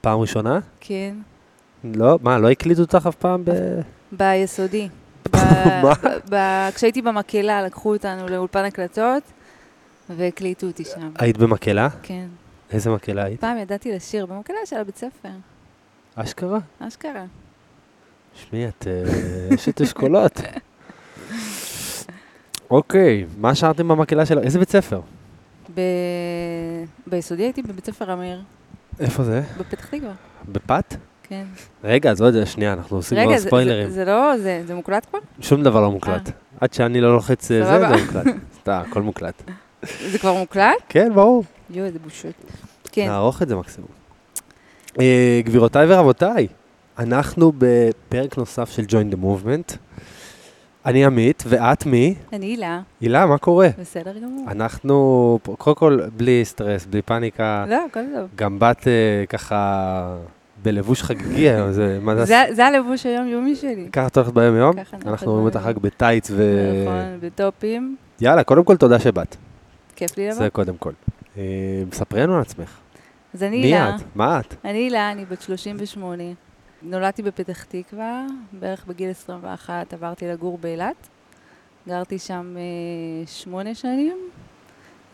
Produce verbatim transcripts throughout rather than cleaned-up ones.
פעם ראשונה? כן. לא? מה, לא הקלידו אותך אף פעם ב... ביסודי. כשהייתי במקהלה, לקחו אותנו לאולפן הקלטות, והקליטו אותי שם. היית במקהלה? כן. איזה מקהלה היית? פעם ידעתי לשיר במקהלה של הבית ספר. אשכרה? אשכרה. שמי, את... יש את אשכולות. אוקיי, מה שרתם במקהלה של... איזה בית ספר? ביסודי הייתי בבית ספר אמיר. איפה זה? בפתח תקווה. בפת? כן. רגע, אז לא יודע, שנייה, אנחנו עושים לא ספוילרים. רגע, זה לא, זה מוקלט כבר? שום דבר לא מוקלט. עד שאני לא לוחץ זה, זה מוקלט. סתם, הכל מוקלט. זה כבר מוקלט? כן, ברור. יו, איזה בושות. כן. נערוך את זה מקסימום. גבירותיי ורבותיי, אנחנו בפרק נוסף של Join the Movement. אני עמית, ואת מי? אני הילה. הילה, מה קורה? בסדר גמור. אנחנו, קודם כל, בלי סטרס, בלי פאניקה. לא, הכל טוב. גם בת ככה... בלבוש חגיגי היום, זה... זה הלבוש היום-יומי שלי. ככה את הולכת ביום-יום? אנחנו רואים אותך רק בטייץ ו... נכון, בטופים. יאללה, קודם כל תודה שבאת. כיף לי לבוא. זה קודם כל. מספרי לנו על עצמך. אז אני הילה. מי את? מה את? אני הילה, אני בת שלושים ושמונה. נולדתי בפתח תקווה, בערך בגיל עשרים ואחת עברתי לגור באילת. גרתי שם שמונה שנים.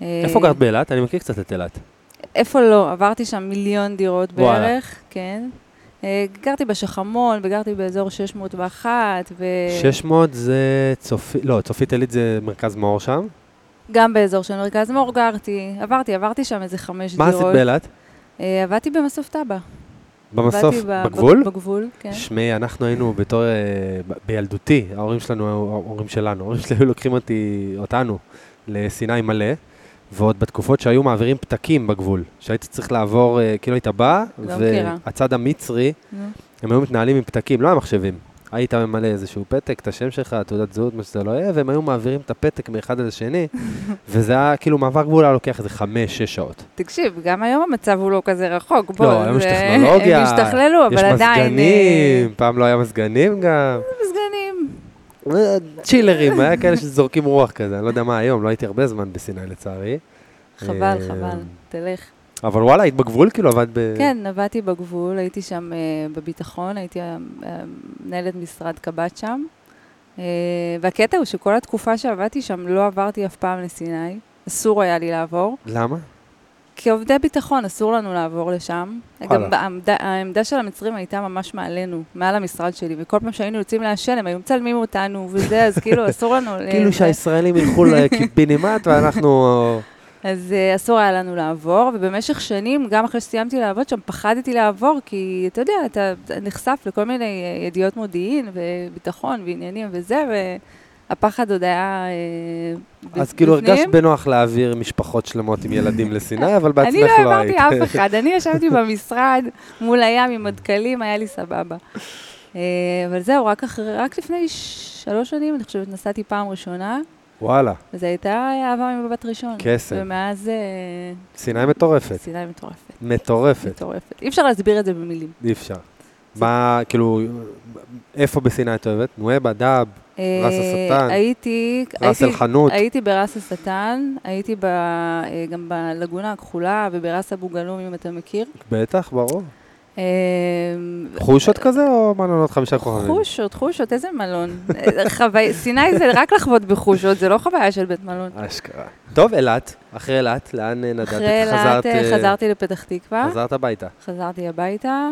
איפה גרת באילת? אני מכיר קצת את אילת. איפה לא, עברתי שם מיליון דירות בערך, כן. גרתי בשחמון, וגרתי באזור שש מאות ואחת, ו... שש מאות זה צופית, לא, צופית עילית זה מרכז מאור שם? גם באזור של מרכז מאור גרתי, עברתי, עברתי שם איזה חמש דירות. מה עשית באילת? עבדתי במסוף טאבה. במסוף, בגבול? בגבול, כן. שמי, אנחנו היינו בתור, בילדותי, ההורים שלנו, ההורים שלנו, ההורים שלנו לוקחים אותנו לסיני מלא, ועוד בתקופות שהיו מעבירים פתקים בגבול, שהייתי צריך לעבור, כאילו היית בא, והצד המצרי, הם היו מתנהלים עם פתקים, לא המחשבים. היית ממלא איזשהו פתק, את השם שלך, תעודת זהות, מה שזה לא היה, והם היו מעבירים את הפתק מאחד אל השני, וזה היה כאילו מעבר גבול, היה לוקח איזה חמש, שש שעות. תקשיב, גם היום המצב הוא לא כזה רחוק, בוא. לא, היום יש טכנולוגיה. הם השתכללו, אבל עדיין. יש מזגנים, פעם לא היה מזגנים גם. צ'ילרים, היה כאלה שזורקים רוח כזה, אני לא יודע מה היום, לא הייתי הרבה זמן בסיני לצערי. חבל, חבל, תלך. אבל וואלה, היית בגבול כאילו, עבד ב... כן, עבדתי בגבול, הייתי שם בביטחון, הייתי מנהלת משרד קב"ט שם, והקטע הוא שכל התקופה שעבדתי שם לא עברתי אף פעם לסיני, אסור היה לי לעבור. למה? כי עובדי ביטחון אסור לנו לעבור לשם. גם העמדה של המצרים הייתה ממש מעלינו, מעל המשרד שלי, וכל פעם שהיינו יוצאים להשן, הם היו מצלמים אותנו, וזה, אז כאילו אסור לנו... כאילו שהישראלים ילכו לקיבינימט, ואנחנו... אז אסור היה לנו לעבור, ובמשך שנים, גם אחרי שסיימתי לעבוד שם, פחדתי לעבור, כי אתה יודע, אתה נחשף לכל מיני ידיעות מודיעין, וביטחון, ועניינים, וזה, ו... הפחד עוד היה בפנים. אז כאילו הרגש בנוח להעביר משפחות שלמות עם ילדים לסיני, אבל בעצמך לא היית. אני לא העברתי אף אחד, אני ישבתי במשרד מול הים עם מדכלים, היה לי סבבה. אבל זהו, רק לפני שלוש שנים, אני חושבת, נסעתי פעם ראשונה. וואלה. וזו הייתה אהבה ממבט ראשון. קסם. ומאז... סיני מטורפת. סיני מטורפת. מטורפת. מטורפת. אי אפשר להסביר את זה במילים. אי אפשר. מה, כאילו, איפה בסיני את אוהבת? נואבה, דאב, רס השטן, רס אל-חנות. הייתי ברס השטן, הייתי גם בלגונה הכחולה וברס אבו גלום, אם אתה מכיר. בטח, ברור. חושות כזה או מלונות חמישה כוכבים? חושות, חושות, איזה מלון. סיני זה רק לחוות בחושות, זה לא חוויה של בית מלון. אשכרה. טוב, אילת, אחרי אילת, לאן נדעת? אחרי אילת חזרתי לפתח תקווה. חזרת הביתה. חזרתי הביתה.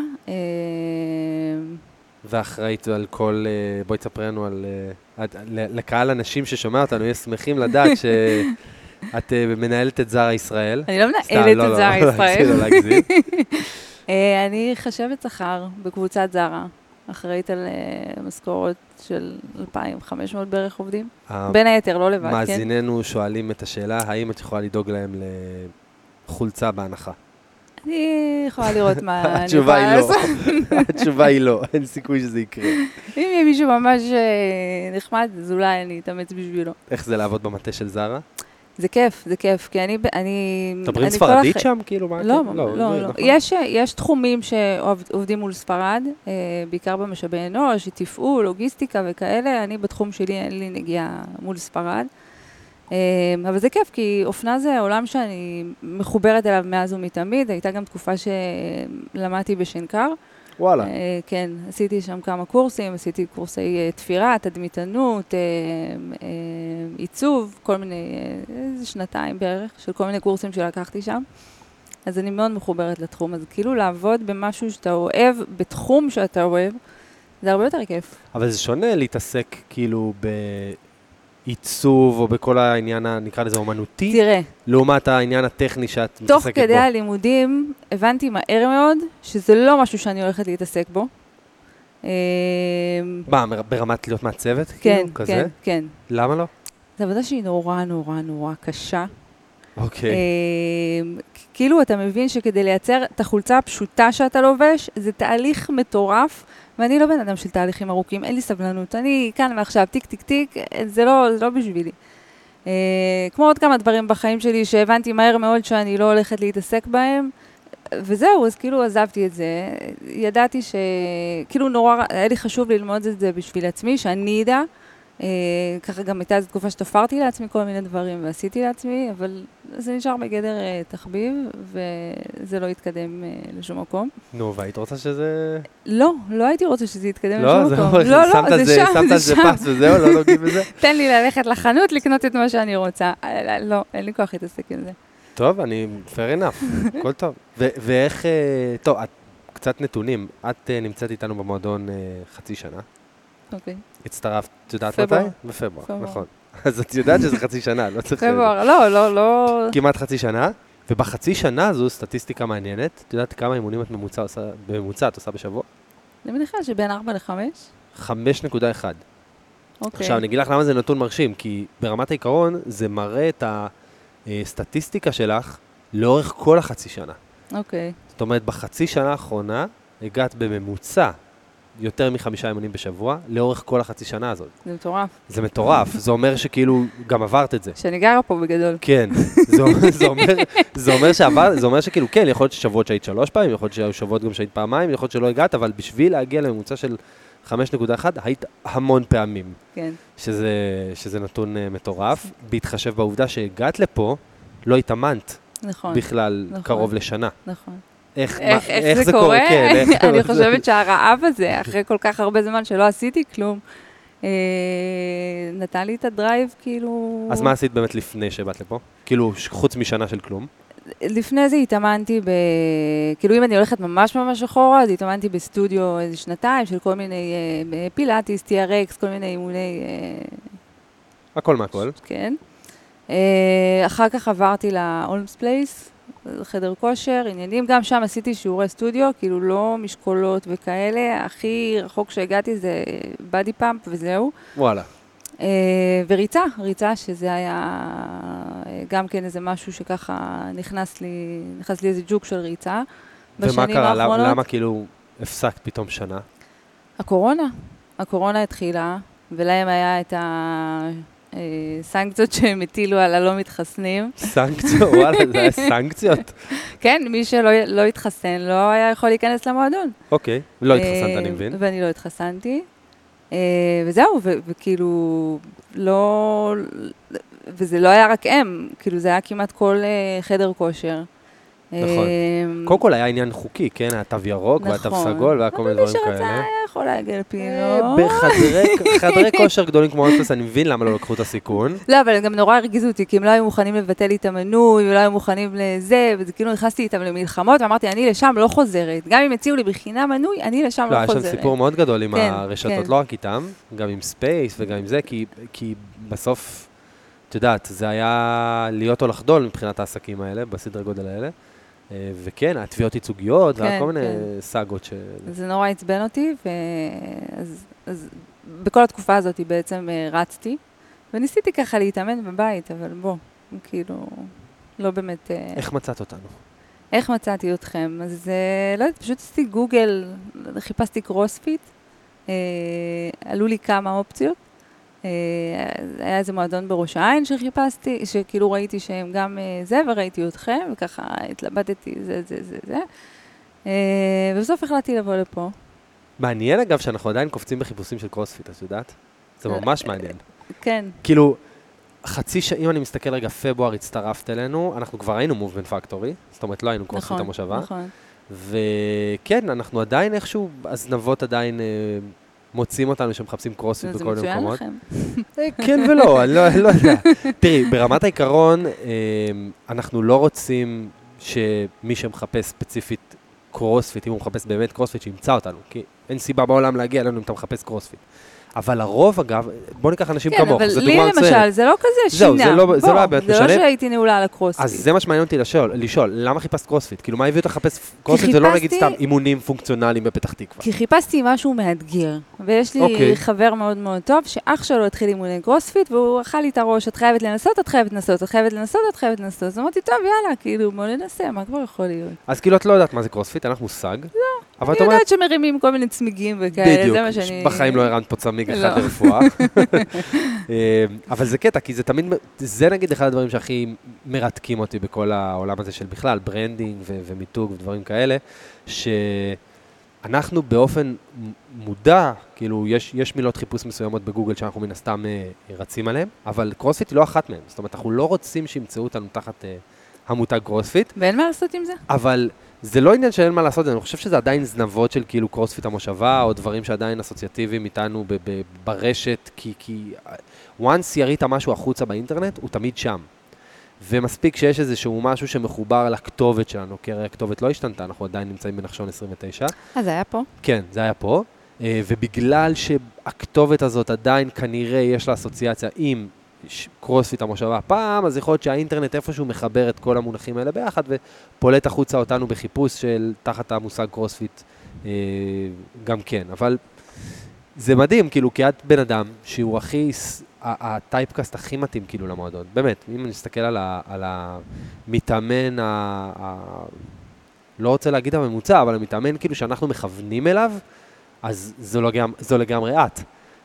ואחראית על כל, בואי תספרי לנו על, לקהל אנשים ששומע אותנו, יש שמחים לדעת שאת מנהלת את זרה ישראל. אני לא מנהלת את זרה ישראל. לא, לא, לא, להגזים. אני חשבת שכר בקבוצת זרה, אחראית על משכורות של אלפיים וחמש מאות בערך עובדים. בין היתר, לא לבד, כן? מאזיננו שואלים את השאלה, האם את יכולה לדאוג להם לחולצה בהנחה? אני יכולה לראות מה אני יכולה לעשות. התשובה היא לא, אין סיכוי שזה יקרה. אם יהיה מישהו ממש נחמד, אז אולי אני אתאמץ בשבילו. איך זה לעבוד במטה של זרה? זה כיף, זה כיף, כי אני... מדברים ספרדית שם? לא, לא, לא. יש תחומים שעובדים מול ספרד, בעיקר במשאבי אנוש, תפעול, לוגיסטיקה וכאלה, אני בתחום שלי אין לי נגיעה מול ספרד. אבל זה כיף, כי אופנה זה העולם שאני מחוברת אליו מאז ומתמיד. הייתה גם תקופה שלמדתי בשנקר. וואלה. כן, עשיתי שם כמה קורסים, עשיתי קורסי תפירה, תדמיתנות, עיצוב, כל מיני, איזה שנתיים בערך, של כל מיני קורסים שלקחתי שם. אז אני מאוד מחוברת לתחום, אז כאילו לעבוד במשהו שאתה אוהב, בתחום שאתה אוהב, זה הרבה יותר כיף. אבל זה שונה להתעסק כאילו בעיצוב, או בכל העניין, נקרא לזה אומנותי. תראה. לעומת העניין הטכני שאת מתעסקת בו. תוך כדי הלימודים, הבנתי מהר מאוד, שזה לא משהו שאני הולכת להתעסק בו. מה, ברמת להיות מעצבת? כן, כן, כן. למה לא? זו עבודה שהיא נורא נורא נורא קשה. אוקיי. כאילו אתה מבין שכדי לייצר את החולצה הפשוטה שאתה לובש, זה תהליך מטורף, ואני לא בן אדם של תהליכים ארוכים, אין לי סבלנות, אני כאן ועכשיו טיק טיק טיק, זה לא, זה לא בשבילי. אה, כמו עוד כמה דברים בחיים שלי שהבנתי מהר מאוד שאני לא הולכת להתעסק בהם, וזהו, אז כאילו עזבתי את זה, ידעתי שכאילו נורא, היה לי חשוב ללמוד את זה בשביל עצמי, שאני ידע, אה, ככה גם הייתה איזו תקופה שתפרתי לעצמי כל מיני דברים ועשיתי לעצמי, אבל זה נשאר בגדר אה, תחביב, וזה לא יתקדם אה, לשום מקום. נו, והיית רוצה שזה... לא, לא הייתי רוצה שזה יתקדם לא, לשום מקום. לא, לא, שמת זה, זה שם, שמת זה, זה פס וזהו, לא נוגעים בזה. תן לי ללכת לחנות לקנות את מה שאני רוצה. לא, לא אין לי כוח להתעסק עם זה. טוב, אני fair enough, הכל טוב. ו- ואיך... אה, טוב, את, קצת נתונים. את אה, נמצאת איתנו במועדון אה, חצי שנה. אוקיי. הצטרפת, את יודעת מתי? בפברואר, נכון. אז את יודעת שזה חצי שנה, לא צריך... בפברואר, לא, לא, לא... כמעט חצי שנה, ובחצי שנה זו סטטיסטיקה מעניינת. את יודעת כמה אימונים את בממוצע את עושה בשבוע? אני מניחה שבין ארבע לחמש. חמש נקודה אחת. עכשיו, אני אגיד לך למה זה נתון מרשים, כי ברמת העיקרון זה מראה את הסטטיסטיקה שלך לאורך כל החצי שנה. אוקיי. זאת אומרת, בחצי שנה האחרונה הגעת בממוצע יותר מחמישה אימונים בשבוע, לאורך כל החצי שנה הזאת. זה מטורף. זה מטורף, זה אומר שכאילו גם עברת את זה. שאני גרה פה בגדול. כן, זה אומר שכאילו, כן, יכול להיות ששבועות שהיית שלוש פעמים, יכול להיות שהיו שבועות גם שהיית פעמיים, יכול להיות שלא הגעת, אבל בשביל להגיע לממוצע של חמש נקודה אחת, היית המון פעמים. כן. שזה נתון מטורף, בהתחשב בעובדה שהגעת לפה, לא התאמנת. נכון. בכלל קרוב לשנה. נכון. איך, איך, מה, איך, איך זה, זה קורה? כן, איך אני חושבת שהרעב הזה, אחרי כל כך הרבה זמן שלא עשיתי כלום, אה, נתן לי את הדרייב, כאילו... אז מה עשית באמת לפני שבאת לפה? כאילו, חוץ משנה של כלום? לפני זה התאמנתי ב... כאילו, אם אני הולכת ממש ממש אחורה, אז התאמנתי בסטודיו איזה שנתיים של כל מיני אה, פילאטיס, טי אר אקס, כל מיני אימוני... אה... הכל מהכל. כן. אה, אחר כך עברתי לאולמס פלייס, חדר כושר, עניינים, גם שם עשיתי שיעורי סטודיו, כאילו לא משקולות וכאלה, הכי רחוק שהגעתי זה בדי פאמפ וזהו. וואלה. וריצה, ריצה שזה היה גם כן איזה משהו שככה נכנס לי, נכנס לי איזה ג'וק של ריצה. ומה קרה? למה כאילו הפסקת פתאום שנה? הקורונה. הקורונה התחילה, ולהם היה את ה... סנקציות שהם הטילו על הלא מתחסנים. סנקציות? וואלה, זה היה סנקציות? כן, מי שלא התחסן לא היה יכול להיכנס למועדון. אוקיי, לא התחסנת, אני מבין. ואני לא התחסנתי. וזהו, וכאילו, לא... וזה לא היה רק הם, כאילו זה היה כמעט כל חדר כושר. נכון. קודם כל היה עניין חוקי, כן? התו ירוק והתו סגול והכל מיני דברים כאלה. אבל מי שרצה היה יכול להגיע לפינו. בחדרי כושר גדולים כמו אולפס, אני מבין למה לא לקחו את הסיכון. לא, אבל גם נורא הרגיזו אותי, כי הם לא היו מוכנים לבטל לי את המנוי, ולא היו מוכנים לזה, וזה כאילו נכנסתי איתם למלחמות, ואמרתי, אני לשם לא חוזרת. גם אם הציעו לי בחינם מנוי, אני לשם לא חוזרת. לא, היה שם סיפור מאוד גדול עם הרשתות, לא רק איתם, גם עם ספייס וגם עם זה, כי בסוף את יודעת, זה היה להיות או לחדול מבחינת העסקים האלה, בסדרי גודל האלה, וכן, התביעות ייצוגיות, כן, וכל מיני כן. סאגות ש... זה נורא עצבן אותי, ואז, אז בכל התקופה הזאת בעצם רצתי, וניסיתי ככה להתאמן בבית, אבל בוא, כאילו, לא באמת... איך מצאת אותנו? איך מצאתי אתכם? אז לא יודעת, פשוט עשיתי גוגל, חיפשתי קרוספיט, עלו לי כמה אופציות, היה איזה מועדון בראש העין שחיפשתי, שכאילו ראיתי שהם גם זה, וראיתי אתכם, וככה התלבטתי, זה, זה, זה, זה. ובסוף החלטתי לבוא לפה. מעניין אגב שאנחנו עדיין קופצים בחיפושים של קרוספיט, את יודעת? זה ממש מעניין. כן. כאילו, חצי ש... אם אני מסתכל רגע, פברואר הצטרפת אלינו, אנחנו כבר היינו Moveman Factory, זאת אומרת, לא היינו קורסים את המושבה. נכון. וכן, אנחנו עדיין איכשהו, הזנבות עדיין מוצאים אותנו שמחפשים קרוספיט בכל מיני מקומות. זה מצוין לכם. כן ולא, לא יודע. תראי, ברמת העיקרון, אנחנו לא רוצים שמי שמחפש ספציפית קרוספיט, אם הוא מחפש באמת קרוספיט, שימצא אותנו, כי אין סיבה בעולם להגיע אלינו אם אתה מחפש קרוספיט. אבל הרוב, אגב, בוא ניקח אנשים כמוך. כן, אבל לי למשל, זה לא כזה שינה. זהו, זה לא הבאת משנה. זה לא שהייתי נעולה על הקרוספיט. אז זה מה שמעניין אותי לשאול, למה חיפשת קרוספיט? כאילו, מה הביא אותך לחפש קרוספיט? זה לא נגיד סתם אימונים פונקציונליים בפתח תקווה. כי חיפשתי משהו מאתגר. ויש לי חבר מאוד מאוד טוב, שאח שלו התחיל אימוני קרוספיט, והוא אכל לי את הראש, את חייבת לנסות, את חייבת לנסות, את חייבת לנסות, את חייבת לנסות. אז אמרתי, טוב, יאללה, כאילו, בוא ננסה, מה כבר יכול להיות? אז כאילו, את לא יודעת מה זה קרוספיט, אנחנו מושג. אני יודעת שמרימים כל מיני צמיגים וכאלה, זה מה שאני... בדיוק, בחיים לא הרמת פה צמיג אחד לרפואה. אבל זה קטע, כי זה תמיד, זה נגיד אחד הדברים שהכי מרתקים אותי בכל העולם הזה של בכלל, ברנדינג ומיתוג ודברים כאלה, שאנחנו באופן מודע, כאילו יש מילות חיפוש מסוימות בגוגל שאנחנו מן הסתם רצים עליהן, אבל קרוספיט היא לא אחת מהן, זאת אומרת, אנחנו לא רוצים שימצאו אותנו תחת המותג קרוספיט. ואין מה לעשות עם זה? אבל... זה לא עניין שאין מה לעשות, אני חושב שזה עדיין זנבות של כאילו קרוספיט המושבה, או דברים שעדיין אסוציאטיביים איתנו ב- ב- ברשת, כי, כי once ירית משהו החוצה באינטרנט, הוא תמיד שם. ומספיק שיש איזשהו משהו שמחובר לכתובת שלנו, כי הרי הכתובת לא השתנתה, אנחנו עדיין נמצאים בנחשון עשרים ותשע. אז זה היה פה. כן, זה היה פה. ובגלל שהכתובת הזאת עדיין כנראה יש לה אסוציאציה עם... קרוספיט המושבה פעם, אז יכול להיות שהאינטרנט איפשהו מחבר את כל המונחים האלה ביחד ופולט החוצה אותנו בחיפוש של תחת המושג קרוספיט גם כן, אבל זה מדהים, כאילו, כי את בן אדם שהוא הכי, הטייפקאסט הכי מתאים כאילו למועדון, באמת, אם אני אסתכל על המתאמן לא רוצה להגיד הממוצע, אבל המתאמן כאילו שאנחנו מכוונים אליו, אז זו לגמרי את.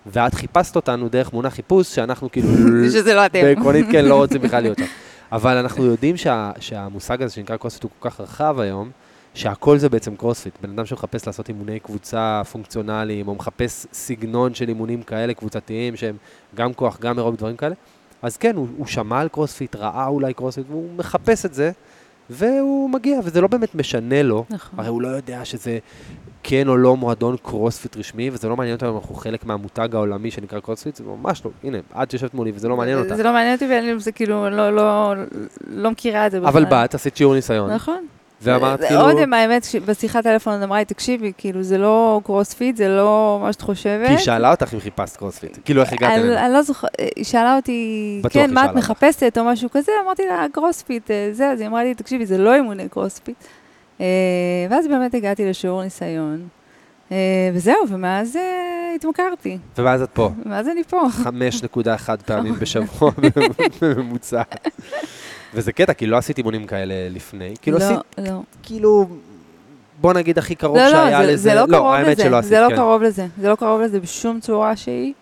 ואת חיפשת אותנו דרך מונח חיפוש, שאנחנו כאילו... שזה לא אתם. בעקרונית כן, לא רוצים בכלל להיות שם. אבל אנחנו יודעים שהמושג הזה שנקרא קרוספיט הוא כל כך רחב היום, שהכל זה בעצם קרוספיט. בן אדם שמחפש לעשות אימוני קבוצה פונקציונליים, או מחפש סגנון של אימונים כאלה, קבוצתיים, שהם גם כוח, גם אירוב, דברים כאלה. אז כן, הוא שמע על קרוספיט, ראה אולי קרוספיט, והוא מחפש את זה, והוא מגיע, וזה לא באמת משנה לו. הרי הוא לא יודע שזה... כן או לא מועדון קרוספיט רשמי, וזה לא מעניין אותם, אנחנו חלק מהמותג העולמי שנקרא קרוספיט, זה ממש לא, הנה, עד שיושבת מולי, וזה לא מעניין אותה. זה לא מעניין אותי, וזה כאילו, לא, לא, לא מכירה את זה. אבל באת, עשית שיעור ניסיון. נכון. ואמרת כאילו... עוד, האמת, בשיחת טלפון אמרה, תקשיבי, כאילו, זה לא קרוספיט, זה לא מה שאת חושבת. כי היא שאלה אותך אם חיפשת קרוספיט, כאילו, איך הגעת אלינו? אני לא זוכרת, היא שאלה אותי, כן, מה את מחפשת או משהו כזה, אמרתי לה, קרוספיט, זה, אז היא אמרה לי, תקשיבי, זה לא אימוני קרוספיט. ואז באמת הגעתי לשיעור ניסיון, וזהו, ומאז התמכרתי. ומאז את פה. ומאז אני פה. חמש נקודה אחת פעמים בשבוע בממוצע. וזה קטע, כי לא עשית אימונים כאלה לפני. לא, לא. כאילו, בוא נגיד הכי קרוב שהיה לזה. לא, לא, האמת שלא עשית. זה לא קרוב לזה. זה לא קרוב לזה בשום צורה שהיא.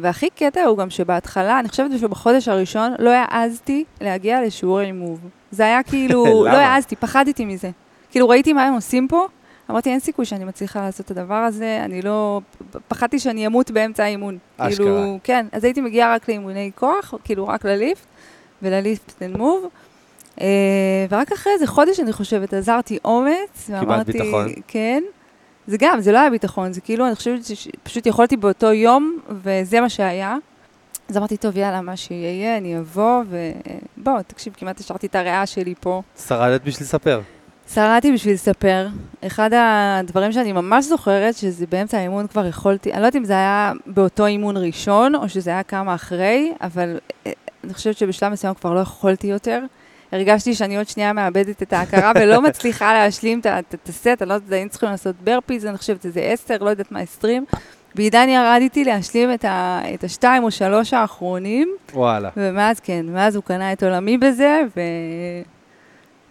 והכי קטע הוא גם שבהתחלה, אני חושבת שבחודש הראשון לא העזתי להגיע לשיעור אימוב. זה היה כאילו, לא העזתי, פחדתי מזה. כאילו ראיתי מה הם עושים פה, אמרתי אין סיכוי שאני מצליחה לעשות את הדבר הזה, אני לא, פחדתי שאני אמות באמצע האימון. אשכרה. כן, אז הייתי מגיעה רק לאימוני כוח, כאילו רק לליפט, ולליפט אימוב, ורק אחרי איזה חודש אני חושבת, עזרתי אומץ, כמעט ביטחון. כן. זה גם, זה לא היה ביטחון, זה כאילו, אני חושבת שפשוט יכולתי באותו יום, וזה מה שהיה. אז אמרתי, טוב, יאללה, מה שיהיה, אני אבוא, ובוא, תקשיב, כמעט השארתי את הריאה שלי פה. שרדת בשביל לספר. שרדתי בשביל לספר. אחד הדברים שאני ממש זוכרת, שזה באמצע האימון כבר יכולתי, אני לא יודעת אם זה היה באותו אימון ראשון, או שזה היה כמה אחרי, אבל אני חושבת שבשלב מסוים כבר לא יכולתי יותר. הרגשתי שאני עוד שנייה מאבדת את ההכרה, ולא מצליחה להשלים את הסט, אני לא יודעת אם צריכים לעשות ברפיז, אני חושבת שזה עשר, לא יודעת מה עשרים, בעידן ירדתי להשלים את השתיים או שלוש האחרונים, וואלה. ומאז כן, מאז הוא קנה את עולמי בזה,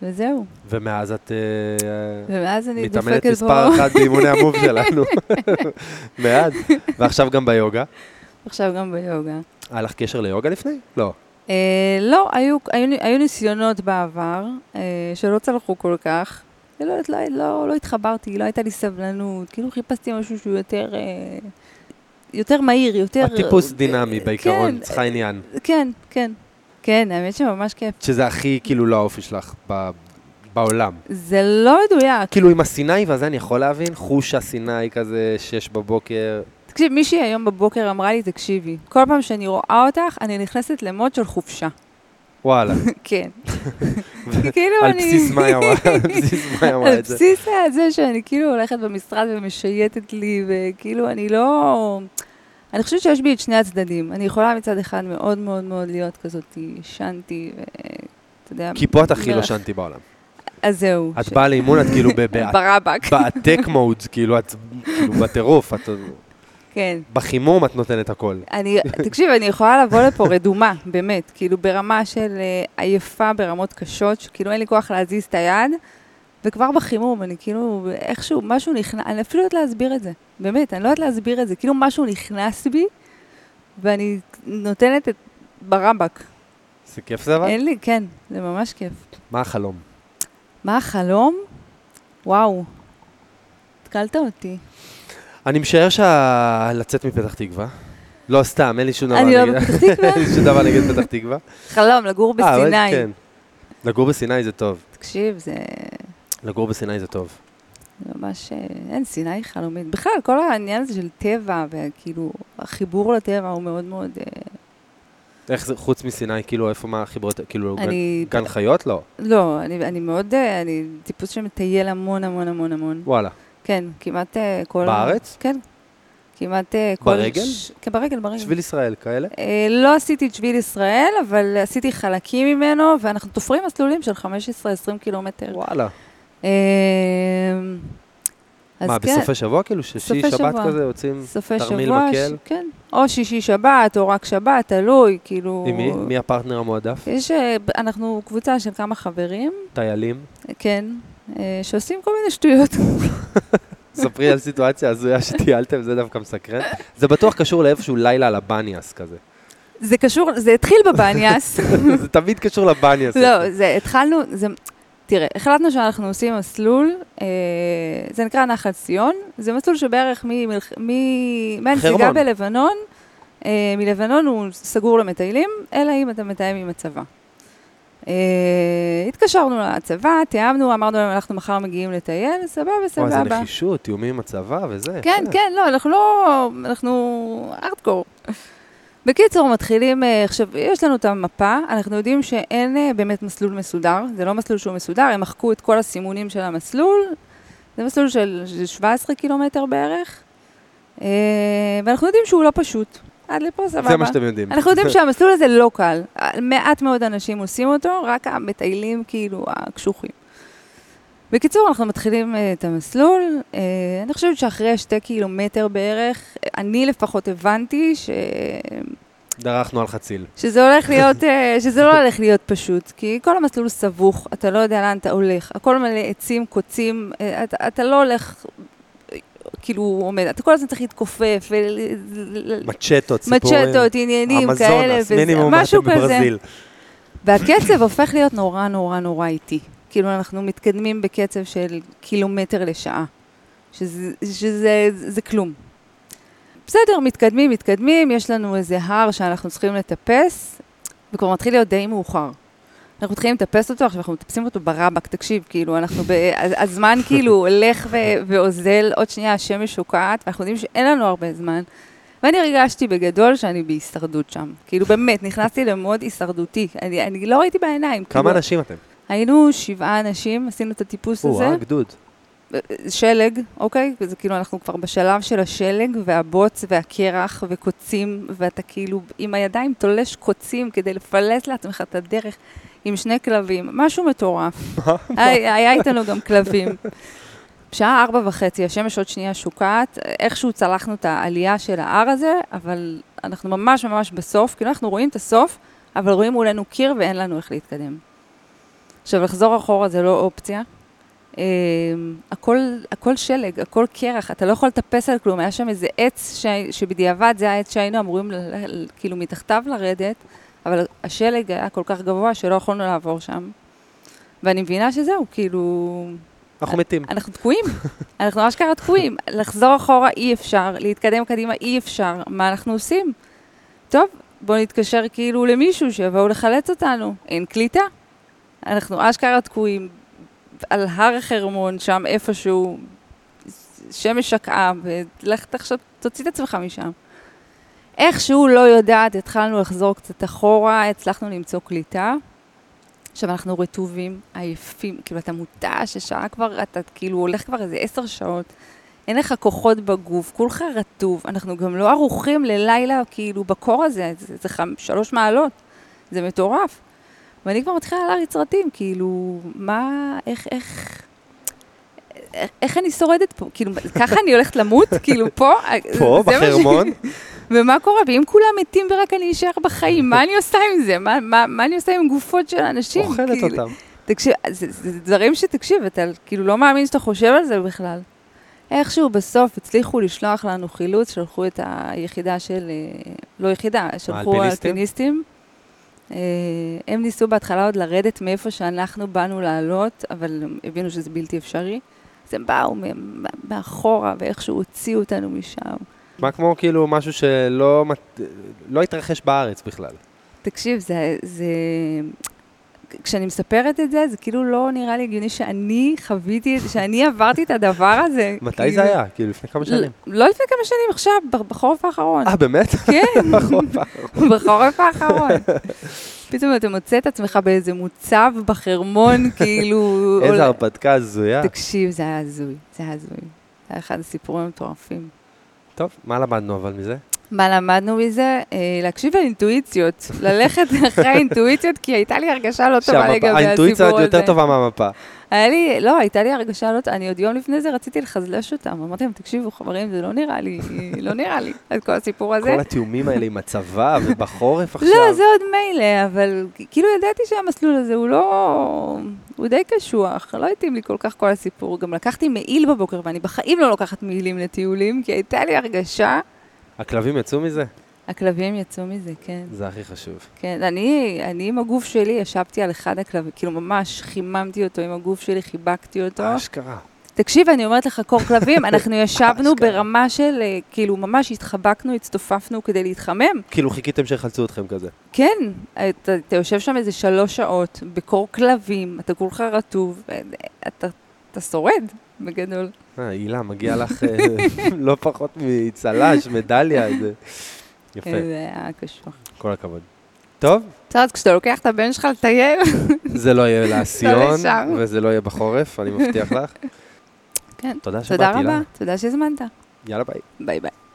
וזהו. ומאז את מתאמנת מספר אחת באימוני המוב שלנו, מעד, ועכשיו גם ביוגה. עכשיו גם ביוגה. היה לך קשר ליוגה לפני? לא. Uh, לא, היו, היו, היו ניסיונות בעבר, uh, שלא צלחו כל כך, לא, לא, לא, לא התחברתי, לא הייתה לי סבלנות, כאילו חיפשתי משהו שהוא יותר, uh, יותר מהיר, יותר... הטיפוס דינמי בעיקרון, צריך העניין. כן, כן. כן, האמת שממש כיף. שזה הכי כאילו לא האופי שלך בעולם. זה לא מדויק. כאילו עם הסיני, ואז אני יכול להבין, חוש הסיני כזה שש בבוקר. תקשיב, מישהי היום בבוקר אמרה לי, תקשיבי, כל פעם שאני רואה אותך, אני נכנסת למוד של חופשה. וואלה. כן. על בסיס מה יאמרה, על בסיס מה יאמרה את זה. על בסיס הזה שאני כאילו הולכת במשרד ומשייטת לי, וכאילו אני לא... אני חושבת שיש בי את שני הצדדים. אני יכולה מצד אחד מאוד מאוד מאוד להיות כזאת, שנתי, ואתה יודע... כי פה את הכי לא שנתי בעולם. אז זהו. את באה לאימון, את כאילו... ברבק. בעתק מוד, כאילו את בטירוף, את... כן. בחימום את נותנת הכל. אני, תקשיב, אני יכולה לבוא לפה רדומה, באמת, כאילו ברמה של עייפה ברמות קשות, שכאילו אין לי כוח להזיז את היד, וכבר בחימום, אני כאילו, איכשהו, משהו נכנס, אני אפילו לא יודעת להסביר את זה, באמת, אני לא יודעת להסביר את זה, כאילו משהו נכנס בי, ואני נותנת את ברמבק. זה כיף זה אבל? אין לי, כן, זה ממש כיף. מה החלום? מה החלום? וואו, התקלת אותי. אני משער שלצאת מפתח תקווה. לא סתם, אין לי שום דבר נגד. אני לא בפתח תקווה. אין לי שום דבר נגד פתח תקווה. חלום, לגור בסיני. כן. לגור בסיני זה טוב. תקשיב, זה... לגור בסיני זה טוב. ממש, אין, סיני חלומית. בכלל, כל העניין הזה של טבע, וכאילו, החיבור לטבע הוא מאוד מאוד... איך זה, חוץ מסיני, כאילו, איפה מה החיברות, כאילו, גן חיות? לא. לא, אני מאוד, אני טיפוס שמטייל המון, המון, המון, המון. וואלה. כן, כמעט כל... בארץ? כן, כמעט כל... ברגל? כן, ברגל, ברגל. שביל ישראל כאלה? לא עשיתי את שביל ישראל, אבל עשיתי חלקים ממנו, ואנחנו תופרים מסלולים של חמש עשרה עד עשרים קילומטר. וואלה. מה, בסופי שבוע כאילו? שישי שבת כזה יוצאים תרמיל מקל? כן, או שישי שבת, או רק שבת, תלוי, כאילו... מי? מי הפרטנר המועדף? יש, אנחנו קבוצה של כמה חברים. טיילים? כן. שעושים כל מיני שטויות. ספרי על סיטואציה הזויה שטיילתם, זה דווקא מסקרן. זה בטוח קשור לאיפשהו לילה על הבניאס כזה. זה קשור, זה התחיל בבניאס. זה תמיד קשור לבניאס. לא, זה התחלנו, זה, תראה, החלטנו שאנחנו עושים מסלול, זה נקרא נחל ציון, זה מסלול שבערך מהנסיגה בלבנון, מלבנון הוא סגור למטיילים, אלא אם אתה מתאם עם הצבא. התקשרנו לצבא, תיאמנו, אמרנו להם, אנחנו מחר מגיעים לטייל, סבבה, סבבה. זה נחישות, תיאומים עם הצבא וזה. כן, כן, לא, אנחנו לא, אנחנו ארדקור. בקיצור, מתחילים, עכשיו, יש לנו את המפה, אנחנו יודעים שאין באמת מסלול מסודר, זה לא מסלול שהוא מסודר, הם מחקו את כל הסימונים של המסלול, זה מסלול של שבע עשרה קילומטר בערך, ואנחנו יודעים שהוא לא פשוט. עד לפה, סבבה. זה מה שאתם יודעים. אנחנו יודעים שהמסלול הזה לא קל. מעט מאוד אנשים עושים אותו, רק המטיילים כאילו הקשוחים. בקיצור, אנחנו מתחילים את המסלול. אני חושבת שאחרי שתי קילומטר בערך, אני לפחות הבנתי ש... דרכנו על חציל. שזה הולך להיות, שזה לא הולך להיות פשוט, כי כל המסלול סבוך, אתה לא יודע לאן אתה הולך. הכל מלא עצים, קוצים, אתה, אתה לא הולך... כאילו עומד, אתה כל הזמן צריך להתכופף. מצ'טות, סיפורים. מצ'טות, עניינים כאלה. מינימום משהו בברזיל. והקצב הופך להיות נורא נורא נורא איטי. כאילו אנחנו מתקדמים בקצב של קילומטר לשעה. שזה כלום. בסדר, מתקדמים, מתקדמים, יש לנו איזה הר שאנחנו צריכים לטפס, וכבר מתחיל להיות די מאוחר. אנחנו מתחילים לטפס אותו, עכשיו אנחנו מטפסים אותו ברבק, תקשיב, כאילו, אנחנו, הזמן כאילו הולך ואוזל, עוד שנייה השמש שוקעת, ואנחנו יודעים שאין לנו הרבה זמן, ואני הרגשתי בגדול שאני בהישרדות שם, כאילו באמת, נכנסתי למוד הישרדותי, אני לא ראיתי בעיניים. כמה אנשים אתם? היינו שבעה אנשים, עשינו את הטיפוס הזה. וואו, גדוד. שלג, אוקיי? זה כאילו אנחנו כבר בשלב של השלג, והבוץ והקרח וקוצים, ואתה כאילו עם הידיים תולש קוצים כדי לפלס לעצמך את הדרך עם שני כלבים, משהו מטורף. היה איתנו גם כלבים. בשעה ארבע וחצי, השמש עוד שנייה שוקעת, איכשהו צלחנו את העלייה של ההר הזה, אבל אנחנו ממש ממש בסוף, כאילו אנחנו רואים את הסוף, אבל רואים מולנו קיר ואין לנו איך להתקדם. עכשיו, לחזור אחורה זה לא אופציה, הכל, הכל שלג, הכל קרח, אתה לא יכול לטפס על כלום, היה שם איזה עץ שבדיעבד זה העץ שהיינו אמורים כאילו מתחתיו לרדת, אבל השלג היה כל כך גבוה שלא יכולנו לעבור שם. ואני מבינה שזהו, כאילו, אנחנו מתים. אנחנו תקועים. אנחנו ממש ככה תקועים. לחזור אחורה אי אפשר, להתקדם קדימה אי אפשר. מה אנחנו עושים? טוב, בוא נתקשר כאילו למישהו שיבואו לחלץ אותנו. אין קליטה. אנחנו אשכרה תקועים על הר חרמון, שם איפשהו, שמש שקעה, ולך תחשוב, תוציא את עצמך משם. איכשהו לא יודעת, התחלנו לחזור קצת אחורה, הצלחנו למצוא קליטה. עכשיו אנחנו רטובים, עייפים, כאילו אתה מוטש, השעה כבר, אתה כאילו הולך כבר איזה עשר שעות, אין לך כוחות בגוף, כולך רטוב, אנחנו גם לא ערוכים ללילה, כאילו בקור הזה, זה, זה חם, שלוש מעלות, זה מטורף. ואני כבר מתחילה להריץ רטים, כאילו, מה, איך, איך, איך, איך אני שורדת פה? כאילו, ככה אני הולכת למות, כאילו פה? פה, בחרמון? ומה קורה? ואם כולם מתים ורק אני אשאר בחיים, מה אני עושה עם זה? מה, מה, מה אני עושה עם גופות של אנשים? אוכלת כאילו, אותם. תקשיב, זה, זה דברים שתקשיב, אתה כאילו לא מאמין שאתה חושב על זה בכלל. איכשהו בסוף הצליחו לשלוח לנו חילוץ, שלחו את היחידה של, לא יחידה, שלחו האלפיניסטים. הם ניסו בהתחלה עוד לרדת מאיפה שאנחנו באנו לעלות, אבל הם הבינו שזה בלתי אפשרי. אז הם באו מאחורה ואיכשהו הוציאו אותנו משם. מה כמו כאילו משהו שלא לא התרחש בארץ בכלל? תקשיב, זה, זה, כשאני מספרת את זה, זה כאילו לא נראה לי הגיוני שאני חוויתי, שאני עברתי את הדבר הזה. מתי כאילו, זה היה? כאילו לפני כמה שנים? לא, לא לפני כמה שנים, עכשיו, בחורף האחרון. אה, באמת? כן. בחורף האחרון. בחורף האחרון. פתאום אתה מוצא את עצמך באיזה מוצב בחרמון, כאילו... איזה הרפתקה הזויה. תקשיב, זה היה הזוי, זה היה הזוי. זה היה אחד הסיפורים המטורפים. טוב, מה למדנו אבל מזה? מה למדנו מזה? להקשיב על אינטואיציות, ללכת אחרי האינטואיציות, כי הייתה לי הרגשה לא טובה לגבי הסיפור הזה. האינטואיציה עוד יותר טובה מהמפה. היה לי, לא, הייתה לי הרגשה לא טובה, אני עוד יום לפני זה רציתי לחזלש אותם, אמרתי להם, תקשיבו חברים, זה לא נראה לי, לא נראה לי, את כל הסיפור הזה. כל התיאומים האלה עם הצבא ובחורף עכשיו. לא, זה עוד מילא, אבל כאילו ידעתי שהמסלול הזה הוא לא... הוא די קשוח, לא הייתי לי כל כך כל הסיפור, גם לקחתי מעיל בבוקר, ואני בחיים לא לוקחת מעילים לטיולים, כי הייתה לי הרגשה... הכלבים יצאו מזה? הכלבים יצאו מזה, כן. זה הכי חשוב. כן, אני, אני עם הגוף שלי ישבתי על אחד הכלבים, כאילו ממש חיממתי אותו עם הגוף שלי, חיבקתי אותו. אשכרה. תקשיב, אני אומרת לך, קור כלבים, אנחנו ישבנו ברמה של, כאילו ממש התחבקנו, הצטופפנו כדי להתחמם. כאילו חיכיתם שחלצו אתכם כזה. כן, אתה, אתה יושב שם איזה שלוש שעות, בקור כלבים, אתה כולך רטוב, אתה, אתה שורד בגדול. אה, הילה, מגיע לך לא פחות מצלש, מדליה, זה יפה. זה היה קשוח. כל הכבוד. טוב? טוב, אז כשאתה לוקח את הבן שלך לטייל. זה לא יהיה לעשיון, וזה לא יהיה בחורף, אני מבטיח לך. כן. תודה שבאת, הילה. תודה רבה, תודה שהזמנת. יאללה, ביי. ביי ביי.